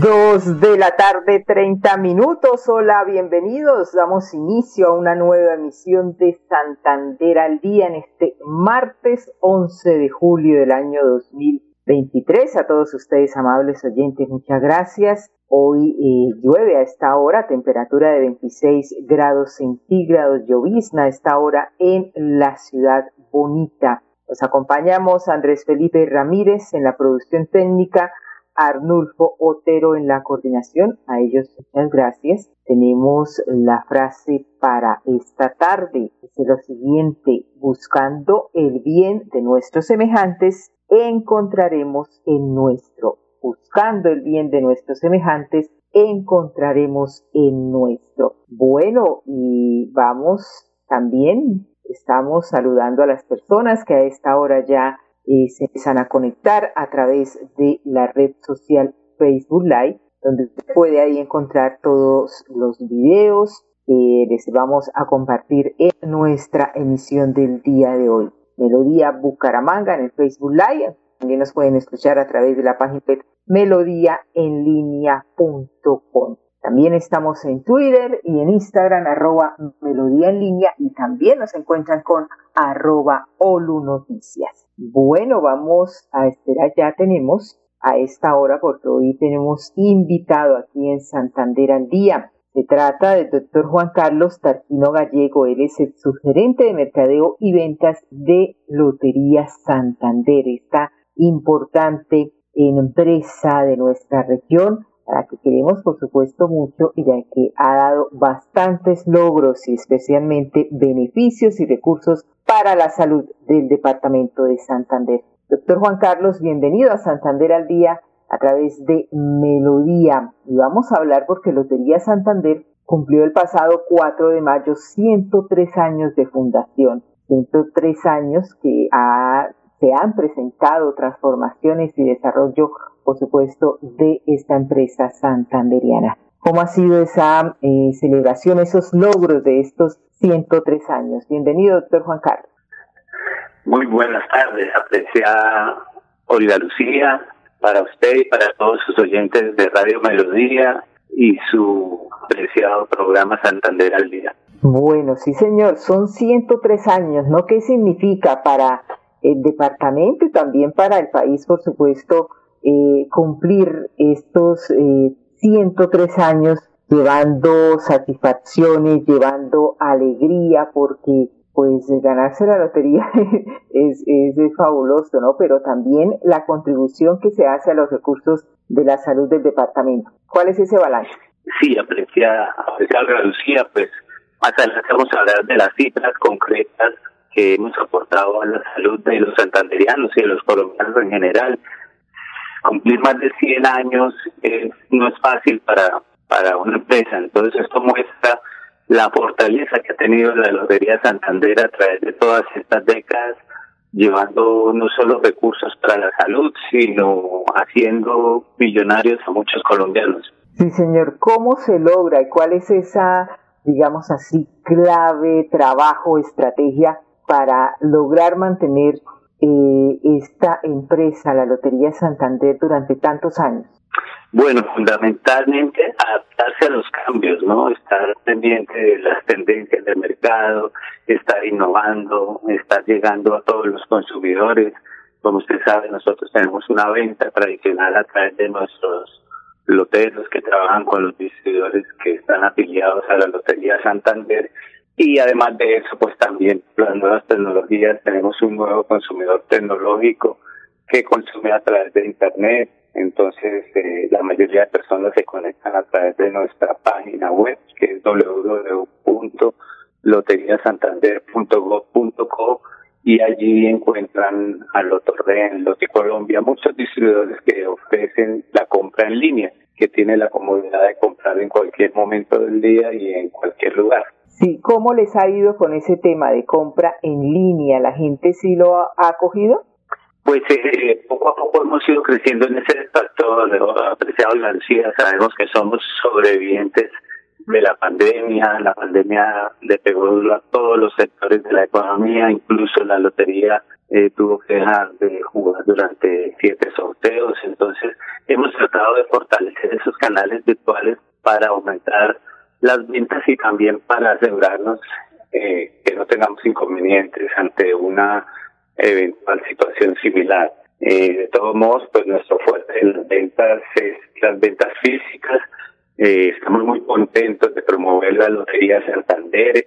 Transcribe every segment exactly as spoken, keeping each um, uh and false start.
Dos de la tarde, treinta minutos. Hola, bienvenidos. Damos inicio a una nueva emisión de Santander al Día en este martes once de julio del año dos mil veintitrés. A todos ustedes, amables oyentes, muchas gracias. Hoy eh, llueve a esta hora, temperatura de veintiséis grados centígrados, llovizna a esta hora en la ciudad bonita. Nos acompañamos Andrés Felipe Ramírez en la producción técnica, Arnulfo Otero en la coordinación. A ellos muchas gracias. Tenemos la frase para esta tarde, que es lo siguiente: buscando el bien de nuestros semejantes, encontraremos el nuestro. Buscando el bien de nuestros semejantes, encontraremos el nuestro. Bueno, y vamos también, estamos saludando a las personas que a esta hora ya Eh, se empiezan a conectar a través de la red social Facebook Live, donde usted puede ahí encontrar todos los videos que les vamos a compartir en nuestra emisión del día de hoy. Melodía Bucaramanga en el Facebook Live. También nos pueden escuchar a través de la página web melodía en línea punto com. También estamos en Twitter y en Instagram, arroba Melodía en Línea, y también nos encuentran con arroba Olu Noticias. Bueno, vamos a esperar, ya tenemos a esta hora, porque hoy tenemos invitado aquí en Santander al Día. Se trata del doctor Juan Carlos Tarquino Gallego. Él es el subgerente de mercadeo y ventas de Lotería Santander, esta importante empresa de nuestra región, a la que queremos, por supuesto, mucho y la que ha dado bastantes logros y especialmente beneficios y recursos para la salud del departamento de Santander. Doctor Juan Carlos, bienvenido a Santander al Día a través de Melodía. Y vamos a hablar porque Lotería Santander cumplió el pasado cuatro de mayo ciento tres años de fundación. ciento tres años que ha, se han presentado transformaciones y desarrollo, por supuesto, de esta empresa santanderiana. ¿Cómo ha sido esa eh, celebración, esos logros de estos ciento tres años? Bienvenido, doctor Juan Carlos. Muy buenas tardes, apreciada Olga Lucía, para usted y para todos sus oyentes de Radio Melodía y su apreciado programa Santander al Día. Bueno, sí señor, son ciento tres años, ¿no? ¿Qué significa para el departamento y también para el país, por supuesto, Eh, cumplir estos eh, ciento tres años llevando satisfacciones, llevando alegría, porque pues ganarse la lotería es, es, es fabuloso, ¿no? Pero también la contribución que se hace a los recursos de la salud del departamento. ¿Cuál es ese balance? Sí, apreciada Lucía, pues más adelante vamos a hablar de las cifras concretas que hemos aportado a la salud de los santanderianos y de los colombianos en general. Cumplir más de cien años eh, no es fácil para, para una empresa, entonces esto muestra la fortaleza que ha tenido la Lotería Santander a través de todas estas décadas, llevando no solo recursos para la salud, sino haciendo millonarios a muchos colombianos. Sí, señor. ¿Cómo se logra y cuál es esa, digamos así, clave, trabajo, estrategia para lograr mantener Eh, esta empresa, la Lotería Santander, durante tantos años? Bueno, fundamentalmente adaptarse a los cambios, ¿no? Estar pendiente de las tendencias del mercado, estar innovando, estar llegando a todos los consumidores. Como usted sabe, nosotros tenemos una venta tradicional a través de nuestros loteros que trabajan con los distribuidores que están afiliados a la Lotería Santander. Y además de eso, pues también las nuevas tecnologías, tenemos un nuevo consumidor tecnológico que consume a través de Internet, entonces eh, la mayoría de personas se conectan a través de nuestra página web, que es doble u doble u doble u punto lotería santander punto gob punto co, y allí encuentran a Lotorre en Loticolombia muchos distribuidores que ofrecen la compra en línea, que tiene la comodidad de comprar en cualquier momento del día y en cualquier lugar. Sí, ¿cómo les ha ido con ese tema de compra en línea? ¿La gente sí lo ha acogido? Pues eh, poco a poco hemos ido creciendo en ese factor, apreciado Olga Lucía. Sabemos que somos sobrevivientes de la pandemia. La pandemia le pegó duro a todos los sectores de la economía, incluso la lotería eh, tuvo que dejar de jugar durante siete sorteos. Entonces hemos tratado de fortalecer esos canales virtuales para aumentar las ventas y también para asegurarnos eh, que no tengamos inconvenientes ante una eventual situación similar. Eh, de todos modos, pues nuestro fuerte en las ventas es las ventas físicas. Eh, estamos muy contentos de promover la Lotería Santander.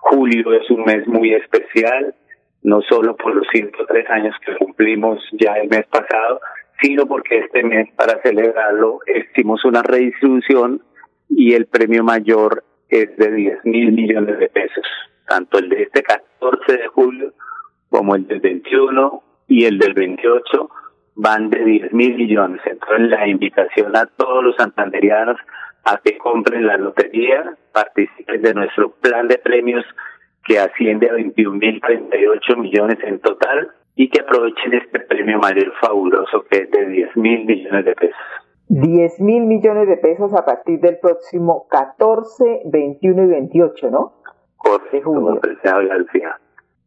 Julio es un mes muy especial, no solo por los ciento tres años que cumplimos ya el mes pasado, sino porque este mes, para celebrarlo, hicimos una redistribución y el premio mayor es de diez mil millones de pesos, tanto el de este catorce de julio como el del veintiuno y el del veintiocho, van de diez mil millones. Entonces la invitación a todos los santanderianos a que compren la lotería, participen de nuestro plan de premios que asciende a veintiún mil treinta y ocho millones en total y que aprovechen este premio mayor fabuloso que es de diez mil millones de pesos. diez mil millones de pesos a partir del próximo catorce, veintiuno y veintiocho, ¿no? Correcto, apreciado García.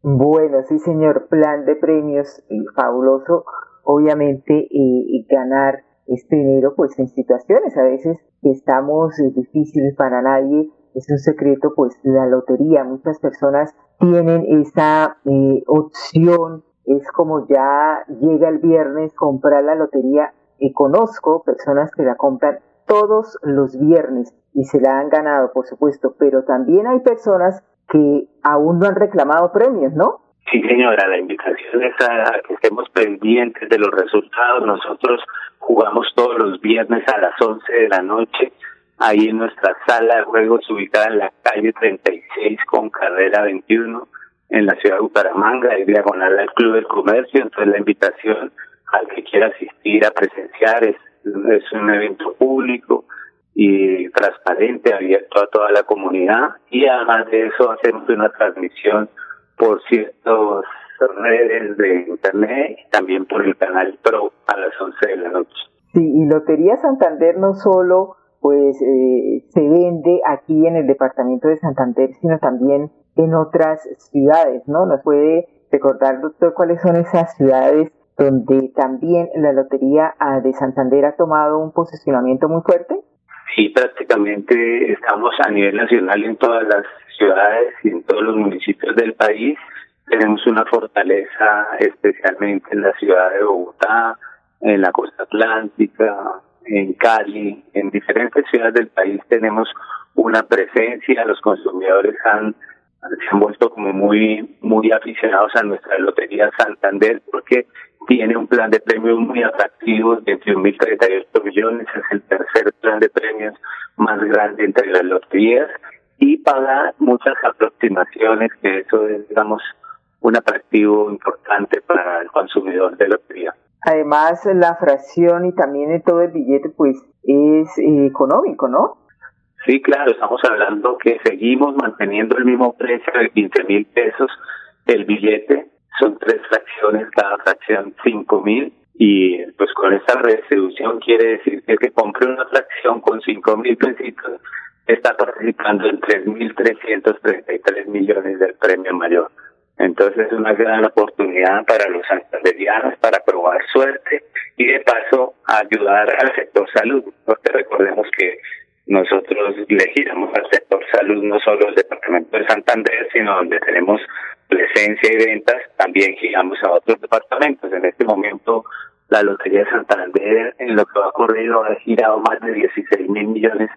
Bueno, sí señor, plan de premios fabuloso. Obviamente eh, y ganar este dinero pues en situaciones a veces que estamos eh, difíciles para nadie, es un secreto pues la lotería, muchas personas tienen esa eh, opción, es como ya llega el viernes comprar la lotería, eh, conozco personas que la compran todos los viernes y se la han ganado por supuesto, pero también hay personas que aún no han reclamado premios, ¿no? Sí, señora, la invitación es a que estemos pendientes de los resultados. Nosotros jugamos todos los viernes a las once de la noche, ahí en nuestra sala de juegos ubicada en la calle treinta y seis con carrera veintiuno, en la ciudad de Bucaramanga, es diagonal al Club del Comercio. Entonces la invitación al que quiera asistir a presenciar es, es un evento público y transparente, abierto a toda la comunidad, y además de eso hacemos una transmisión por ciertas redes de internet y también por el canal Pro a las once de la noche. Sí, y Lotería Santander no solo pues eh, se vende aquí en el departamento de Santander, sino también en otras ciudades, ¿no? ¿Nos puede recordar, doctor, cuáles son esas ciudades donde también la Lotería de Santander ha tomado un posicionamiento muy fuerte? Sí, prácticamente estamos a nivel nacional en todas las ciudades y en todos los municipios del país. Tenemos una fortaleza especialmente en la ciudad de Bogotá, en la costa atlántica, en Cali, en diferentes ciudades del país tenemos una presencia. Los consumidores han, se han vuelto como muy, muy aficionados a nuestra Lotería Santander porque tiene un plan de premios muy atractivo, veintiún mil treinta y ocho millones, es el tercer plan de premios más grande entre las loterías y paga muchas aproximaciones, que eso es, digamos, un atractivo importante para el consumidor de lotería. Además, la fracción y también todo el billete, pues, es eh, económico, ¿no? Sí, claro, estamos hablando que seguimos manteniendo el mismo precio de quince mil pesos el billete. Son tres fracciones, cada fracción cinco mil, y pues con esta redistribución quiere decir que el que compre una fracción con cinco mil pesitos está participando en tres mil trescientos treinta y tres millones del premio mayor. Entonces es una gran oportunidad para los santanderianos para probar suerte y de paso ayudar al sector salud, porque recordemos que nosotros le giramos al sector salud, no solo el departamento de Santander, sino donde tenemos presencia y ventas, también giramos a otros departamentos. En este momento, la Lotería de Santander, en lo que ha ocurrido, ha girado más de dieciséis mil millones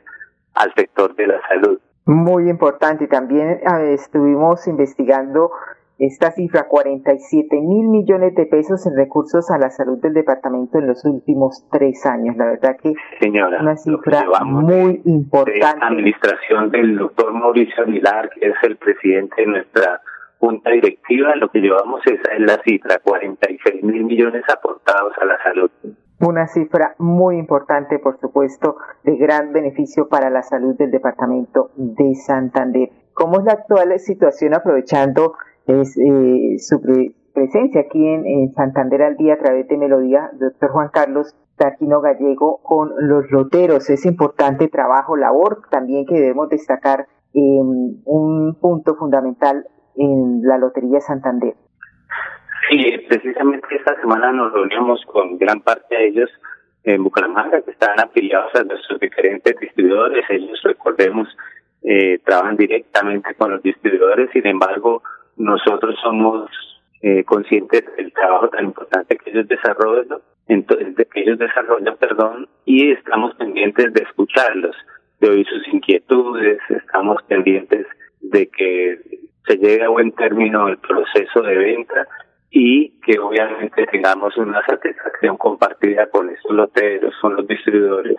al sector de la salud. Muy importante. También eh, estuvimos investigando esta cifra, cuarenta y siete mil millones de pesos en recursos a la salud del departamento en los últimos tres años. La verdad que señora, una cifra muy importante. De administración del doctor Mauricio Aguilar, que es el presidente de nuestra junta directiva, lo que llevamos esa es la cifra, cuarenta y seis mil millones aportados a la salud. Una cifra muy importante, por supuesto, de gran beneficio para la salud del departamento de Santander. ¿Cómo es la actual situación, aprovechando es, eh, su pre- presencia aquí en, en Santander al Día a través de Melodía, doctor Juan Carlos Tarquino Gallego, con los loteros? Es importante trabajo, labor también que debemos destacar, eh, un punto fundamental en la Lotería Santander. Sí, precisamente esta semana nos reunimos con gran parte de ellos en Bucaramanga, que están afiliados a nuestros diferentes distribuidores. Ellos, recordemos, eh, trabajan directamente con los distribuidores, sin embargo, nosotros somos eh, conscientes del trabajo tan importante que ellos desarrollan, ¿no? Entonces, de que ellos desarrollan, perdón, y estamos pendientes de escucharlos, de oír sus inquietudes, estamos pendientes de que se llegue a buen término el proceso de venta y que obviamente tengamos una satisfacción compartida con estos loteros, con los distribuidores,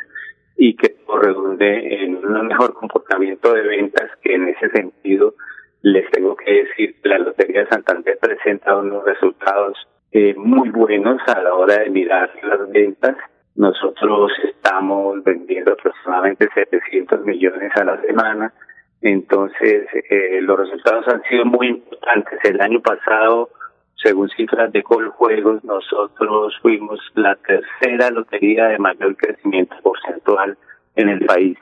y que redunde en un mejor comportamiento de ventas, que en ese sentido les tengo que decir, la Lotería de Santander presenta unos resultados eh, muy buenos a la hora de mirar las ventas. Nosotros estamos vendiendo aproximadamente setecientos millones a la semana, entonces eh, los resultados han sido muy importantes. El año pasado, según cifras de Coljuegos, nosotros fuimos la tercera lotería de mayor crecimiento porcentual en el país.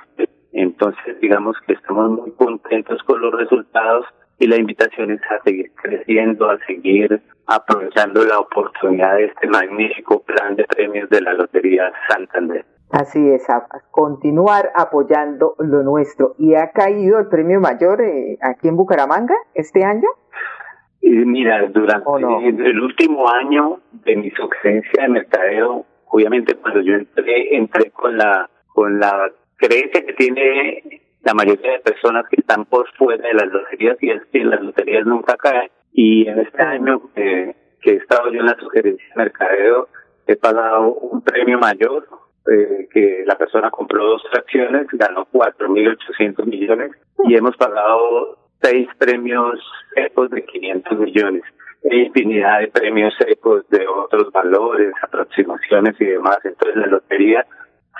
Entonces, digamos que estamos muy contentos con los resultados y la invitación es a seguir creciendo, a seguir aprovechando la oportunidad de este magnífico plan de premios de la Lotería Santander. Así es, a continuar apoyando lo nuestro. ¿Y ha caído el premio mayor eh, aquí en Bucaramanga este año? Mira, durante oh, no. el último año de mi sugerencia de mercadeo, obviamente cuando yo entré, entré con la con la creencia que tiene la mayoría de personas que están por fuera de las loterías, y es que las loterías nunca caen. Y en este año eh, que he estado yo en la sugerencia de mercadeo, he pagado un premio mayor, eh, que la persona compró dos fracciones, ganó cuatro mil ochocientos millones, y hemos pagado seis premios secos de quinientos millones, e infinidad de premios secos de otros valores, aproximaciones y demás. Entonces la lotería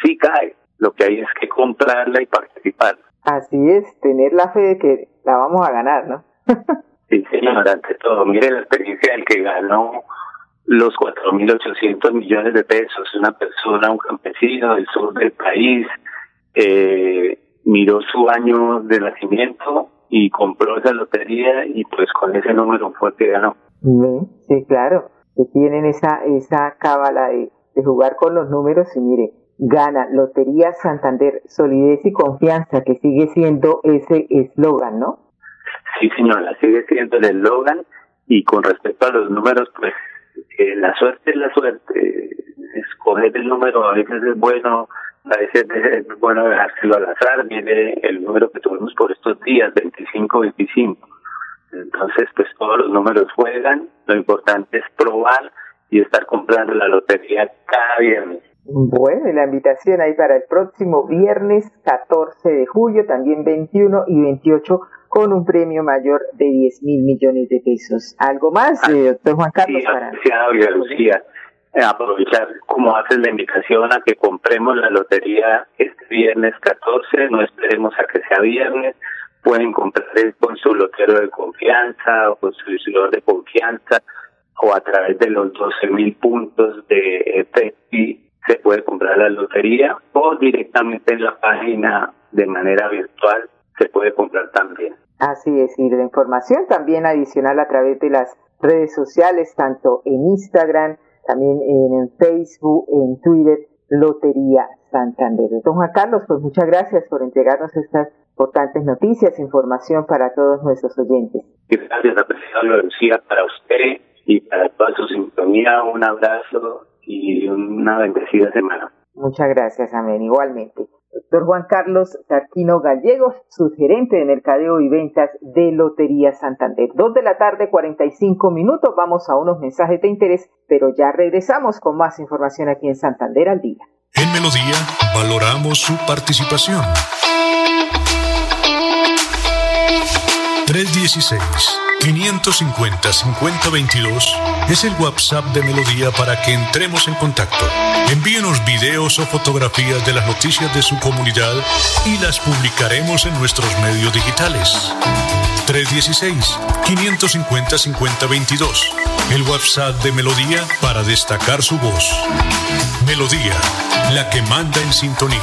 sí cae, lo que hay es que comprarla y participar. Así es, tener la fe de que la vamos a ganar, ¿no? Sí, señor, ante todo, mire la experiencia del que ganó los cuatro mil ochocientos millones de pesos, una persona, un campesino del sur del país, eh, miró su año de nacimiento y compró esa lotería, y pues con ese número fue que ganó. Sí, claro, que tienen esa esa cábala de, de jugar con los números, y mire, gana Lotería Santander, solidez y confianza, que sigue siendo ese eslogan, ¿no? Sí, señora, sigue siendo el eslogan, y con respecto a los números, pues eh, la suerte es la suerte, escoger el número a veces es bueno, a veces es bueno dejárselo al azar. Viene el número que tuvimos por estos días, veinticinco veinticinco. Entonces, pues todos los números juegan, lo importante es probar y estar comprando la lotería cada viernes. Bueno, y la invitación ahí para el próximo viernes catorce de julio, también veintiuno y veintiocho, con un premio mayor de diez mil millones de pesos. ¿Algo más, ah, eh, doctor Juan Carlos? Sí, para... Lucía, Lucía. Aprovechar, como haces la invitación, a que compremos la lotería este viernes catorce, no esperemos a que sea viernes, pueden comprar con su lotero de confianza o con su distribuidor de confianza, o a través de los doce mil puntos de E F S I se puede comprar la lotería, o directamente en la página de manera virtual se puede comprar también. Así es, y la información también adicional a través de las redes sociales, tanto en Instagram, también en Facebook, en Twitter, Lotería Santander. Don Juan Carlos, pues muchas gracias por entregarnos estas importantes noticias, información para todos nuestros oyentes. Gracias, apreciado Lucía, para usted y para toda su sintonía. Un abrazo y una bendecida semana. Muchas gracias, amén. Igualmente. Doctor Juan Carlos Tarquino Gallegos, subgerente de Mercadeo y Ventas de Lotería Santander. dos de la tarde, cuarenta y cinco minutos. Vamos a unos mensajes de interés, pero ya regresamos con más información aquí en Santander al Día. En Melodía valoramos su participación. tres dieciséis quinientos cincuenta, cincuenta veintidós es el WhatsApp de Melodía para que entremos en contacto. Envíenos videos o fotografías de las noticias de su comunidad y las publicaremos en nuestros medios digitales. tres dieciséis, quinientos cincuenta, cincuenta veintidós, el WhatsApp de Melodía para destacar su voz. Melodía, la que manda en sintonía.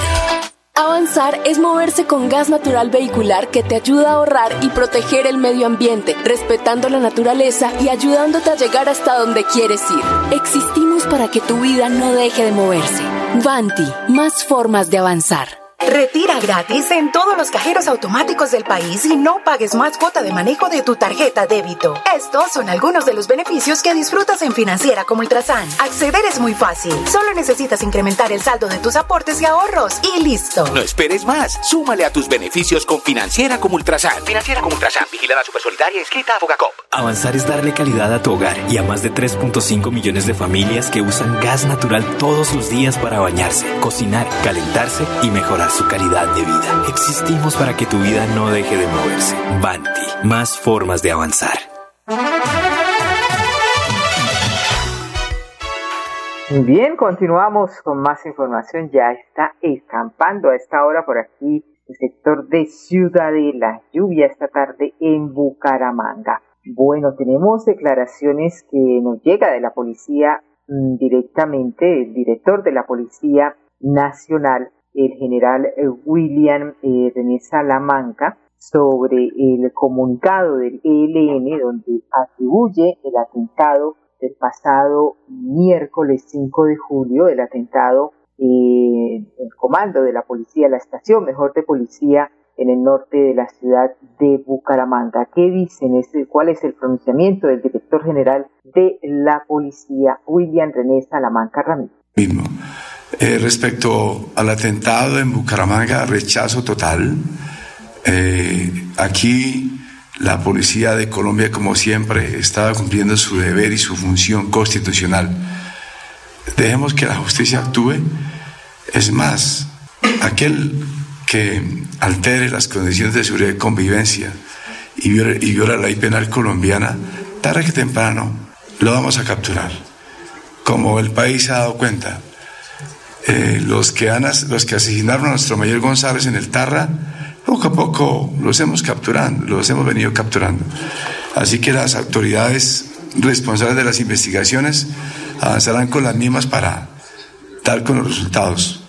Avanzar es moverse con gas natural vehicular que te ayuda a ahorrar y proteger el medio ambiente, respetando la naturaleza y ayudándote a llegar hasta donde quieres ir. Existimos para que tu vida no deje de moverse. Vanti, más formas de avanzar. Retira gratis en todos los cajeros automáticos del país y no pagues más cuota de manejo de tu tarjeta débito. Estos son algunos de los beneficios que disfrutas en Financiera Comultrasan. Acceder es muy fácil. Solo necesitas incrementar el saldo de tus aportes y ahorros y listo. No esperes más. Súmale a tus beneficios con Financiera Comultrasan. Financiera Comultrasan, vigilada supersolidaria, inscrita a Fogacop. Avanzar es darle calidad a tu hogar y a más de tres punto cinco millones de familias que usan gas natural todos los días para bañarse, cocinar, calentarse y mejorar su calidad de vida. Existimos para que tu vida no deje de moverse. Vanti, más formas de avanzar. Bien, continuamos con más información. Ya está escampando a esta hora por aquí el sector de Ciudadela. Lluvia esta tarde en Bucaramanga. Bueno, tenemos declaraciones que nos llega de la policía directamente, el director de la Policía Nacional, el general William eh, René Salamanca, sobre el comunicado del E L N donde atribuye el atentado del pasado miércoles cinco de julio, el atentado eh, el comando de la policía, la estación mejor de policía en el norte de la ciudad de Bucaramanga. ¿Qué dicen? ¿Es, ¿Cuál es el pronunciamiento del director general de la policía, William René Salamanca Ramírez? Mismo. Eh, respecto al atentado en Bucaramanga, rechazo total. Eh, aquí la Policía de Colombia, como siempre, estaba cumpliendo su deber y su función constitucional. Dejemos que la justicia actúe. Es más, aquel que altere las condiciones de seguridad y convivencia y viola, y viola la ley penal colombiana, tarde que temprano lo vamos a capturar. Como el país ha dado cuenta, Eh, los, que han, los que asesinaron a nuestro mayor González en el Tarra, poco a poco los hemos capturando, los hemos venido capturando. Así que las autoridades responsables de las investigaciones avanzarán con las mismas para dar con los resultados.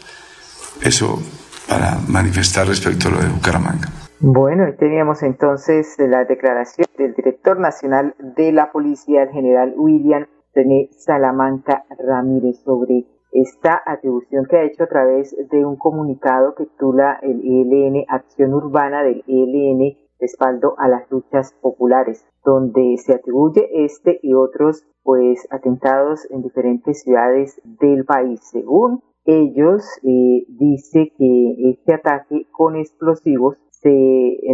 Eso para manifestar respecto a lo de Bucaramanga. Bueno, ahí teníamos entonces la declaración del director nacional de la policía, el general William René Salamanca Ramírez, sobre esta atribución que ha hecho a través de un comunicado que titula el E L N, Acción Urbana del E L N, respaldo a las luchas populares, donde se atribuye este y otros pues atentados en diferentes ciudades del país. Según ellos, eh, dice que este ataque con explosivos se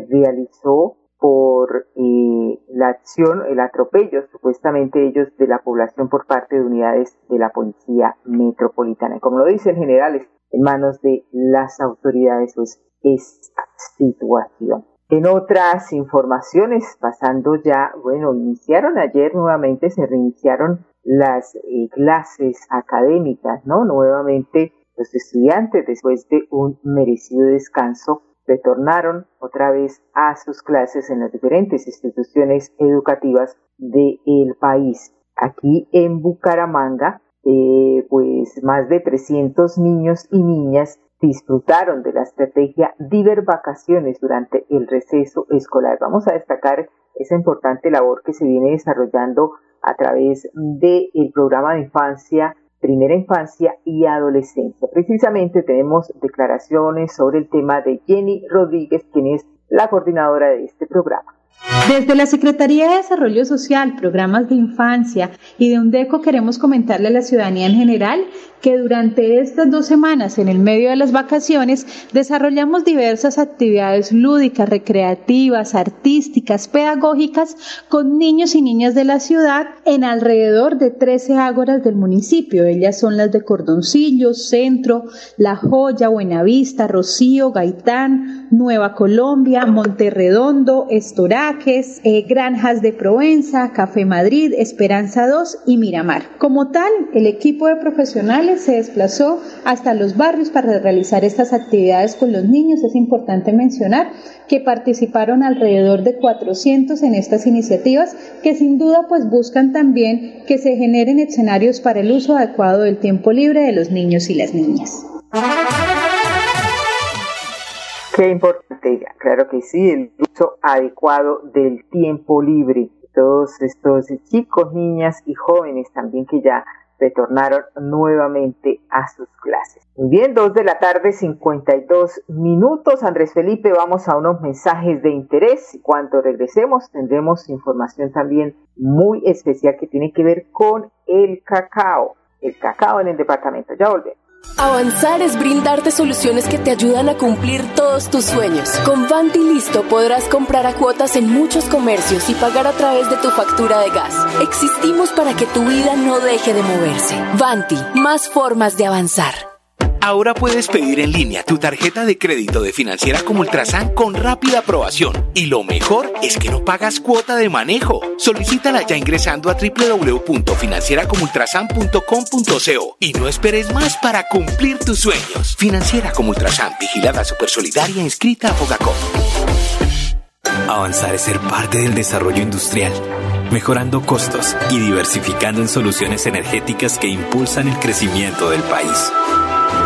realizó por eh, la acción, el atropello, supuestamente ellos, de la población por parte de unidades de la Policía Metropolitana. Y como lo dice el general, es en manos de las autoridades pues, esta situación. En otras informaciones, pasando ya, bueno, iniciaron ayer nuevamente, se reiniciaron las eh, clases académicas, ¿no? Nuevamente los estudiantes, después de un merecido descanso, retornaron otra vez a sus clases en las diferentes instituciones educativas del país. Aquí en Bucaramanga, eh, pues más de trescientos niños y niñas disfrutaron de la estrategia Divervacaciones durante el receso escolar. Vamos a destacar esa importante labor que se viene desarrollando a través del programa de infancia, primera infancia y adolescencia. Precisamente tenemos declaraciones sobre el tema de Jenny Rodríguez, quien es la coordinadora de este programa. Desde la Secretaría de Desarrollo Social, Programas de Infancia y de UNDECO queremos comentarle a la ciudadanía en general que durante estas dos semanas, en el medio de las vacaciones, desarrollamos diversas actividades lúdicas, recreativas, artísticas, pedagógicas con niños y niñas de la ciudad en alrededor de trece ágoras del municipio. Ellas son las de Cordoncillo, Centro, La Joya, Buenavista, Rocío, Gaitán, Nueva Colombia, Monterredondo, Estoraques, eh, Granjas de Provenza, Café Madrid, Esperanza dos y Miramar. Como tal, el equipo de profesionales se desplazó hasta los barrios para realizar estas actividades con los niños. Es importante mencionar que participaron alrededor de cuatrocientos en estas iniciativas que sin duda pues buscan también que se generen escenarios para el uso adecuado del tiempo libre de los niños y las niñas. Qué importante, claro que sí, el uso adecuado del tiempo libre. Todos estos chicos, niñas y jóvenes también que ya retornaron nuevamente a sus clases. Muy bien, dos de la tarde, cincuenta y dos minutos. Andrés Felipe, vamos a unos mensajes de interés. Cuando regresemos tendremos información también muy especial que tiene que ver con el cacao, el cacao en el departamento. Ya volvemos. Avanzar es brindarte soluciones que te ayudan a cumplir todos tus sueños. Con Vanti Listo podrás comprar a cuotas en muchos comercios y pagar a través de tu factura de gas. Existimos para que tu vida no deje de moverse. Vanti, más formas de avanzar. Ahora puedes pedir en línea tu tarjeta de crédito de Financiera Comultrasan con rápida aprobación. Y lo mejor es que no pagas cuota de manejo. Solicítala ya ingresando a doble u doble u doble u punto financiera comultrasan punto com punto co y no esperes más para cumplir tus sueños. Financiera Comultrasan, vigilada Supersolidaria, inscrita a Fogacom. Avanzar es ser parte del desarrollo industrial, mejorando costos y diversificando en soluciones energéticas que impulsan el crecimiento del país.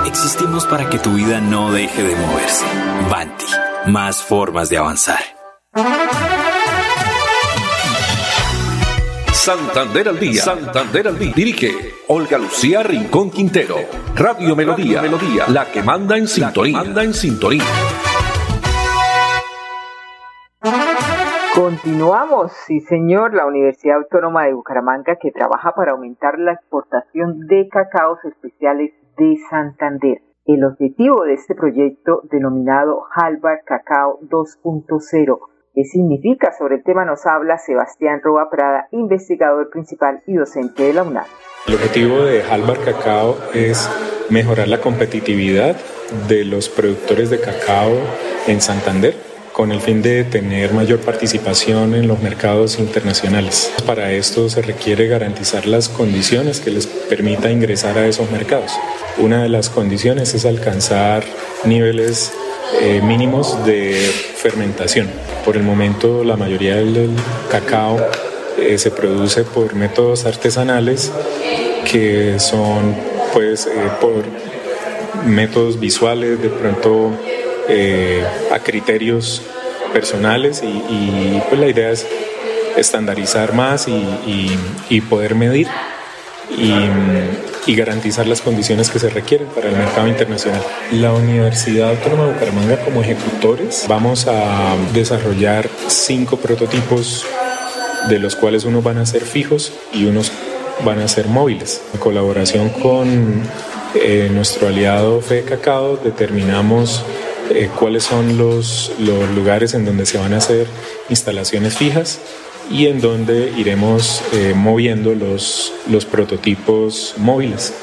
Existimos para que tu vida no deje de moverse. Vanti, más formas de avanzar. Santander al Día. Santander al Día. Dirige Olga Lucía Rincón Quintero. Radio Melodía. Radio Melodía. La que manda en sintonía. La que manda en sintonía. Continuamos, sí señor, la Universidad Autónoma de Bucaramanga, que trabaja para aumentar la exportación de cacaos especiales de Santander. El objetivo de este proyecto, denominado Halbar Cacao dos punto cero, ¿qué significa? Sobre el tema nos habla Sebastián Roa Prada, investigador principal y docente de la UNAL. El objetivo de Halbar Cacao es mejorar la competitividad de los productores de cacao en Santander, con el fin de tener mayor participación en los mercados internacionales. Para esto se requiere garantizar las condiciones que les permita ingresar a esos mercados. Una de las condiciones es alcanzar niveles eh, mínimos de fermentación. Por el momento, la mayoría del cacao eh, se produce por métodos artesanales, que son pues eh, por métodos visuales, de pronto Eh, a criterios personales y, y pues la idea es estandarizar más y, y, y poder medir y, y garantizar las condiciones que se requieren para el mercado internacional. La Universidad Autónoma de Bucaramanga, como ejecutores, vamos a desarrollar cinco prototipos, de los cuales unos van a ser fijos y unos van a ser móviles. En colaboración con eh, nuestro aliado Fedecacao determinamos Eh, cuáles son los, los lugares en donde se van a hacer instalaciones fijas y en donde iremos eh, moviendo los, los prototipos móviles.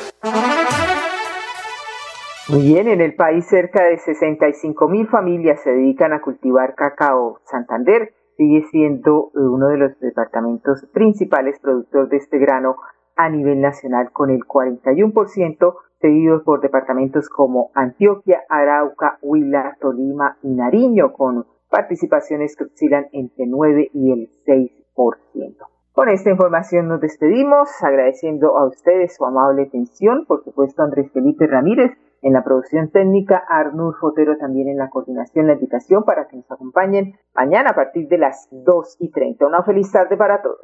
Muy bien, en el país cerca de sesenta y cinco mil familias se dedican a cultivar cacao. Santander sigue siendo uno de los departamentos principales productores de este grano a nivel nacional, con el cuarenta y uno por ciento seguidos por departamentos como Antioquia, Arauca, Huila, Tolima y Nariño, con participaciones que oscilan entre nueve y el seis por ciento. Con esta información nos despedimos, agradeciendo a ustedes su amable atención, por supuesto Andrés Felipe Ramírez en la producción técnica, Arnulfo Otero también en la coordinación, la invitación para que nos acompañen mañana a partir de las dos y treinta. Una feliz tarde para todos.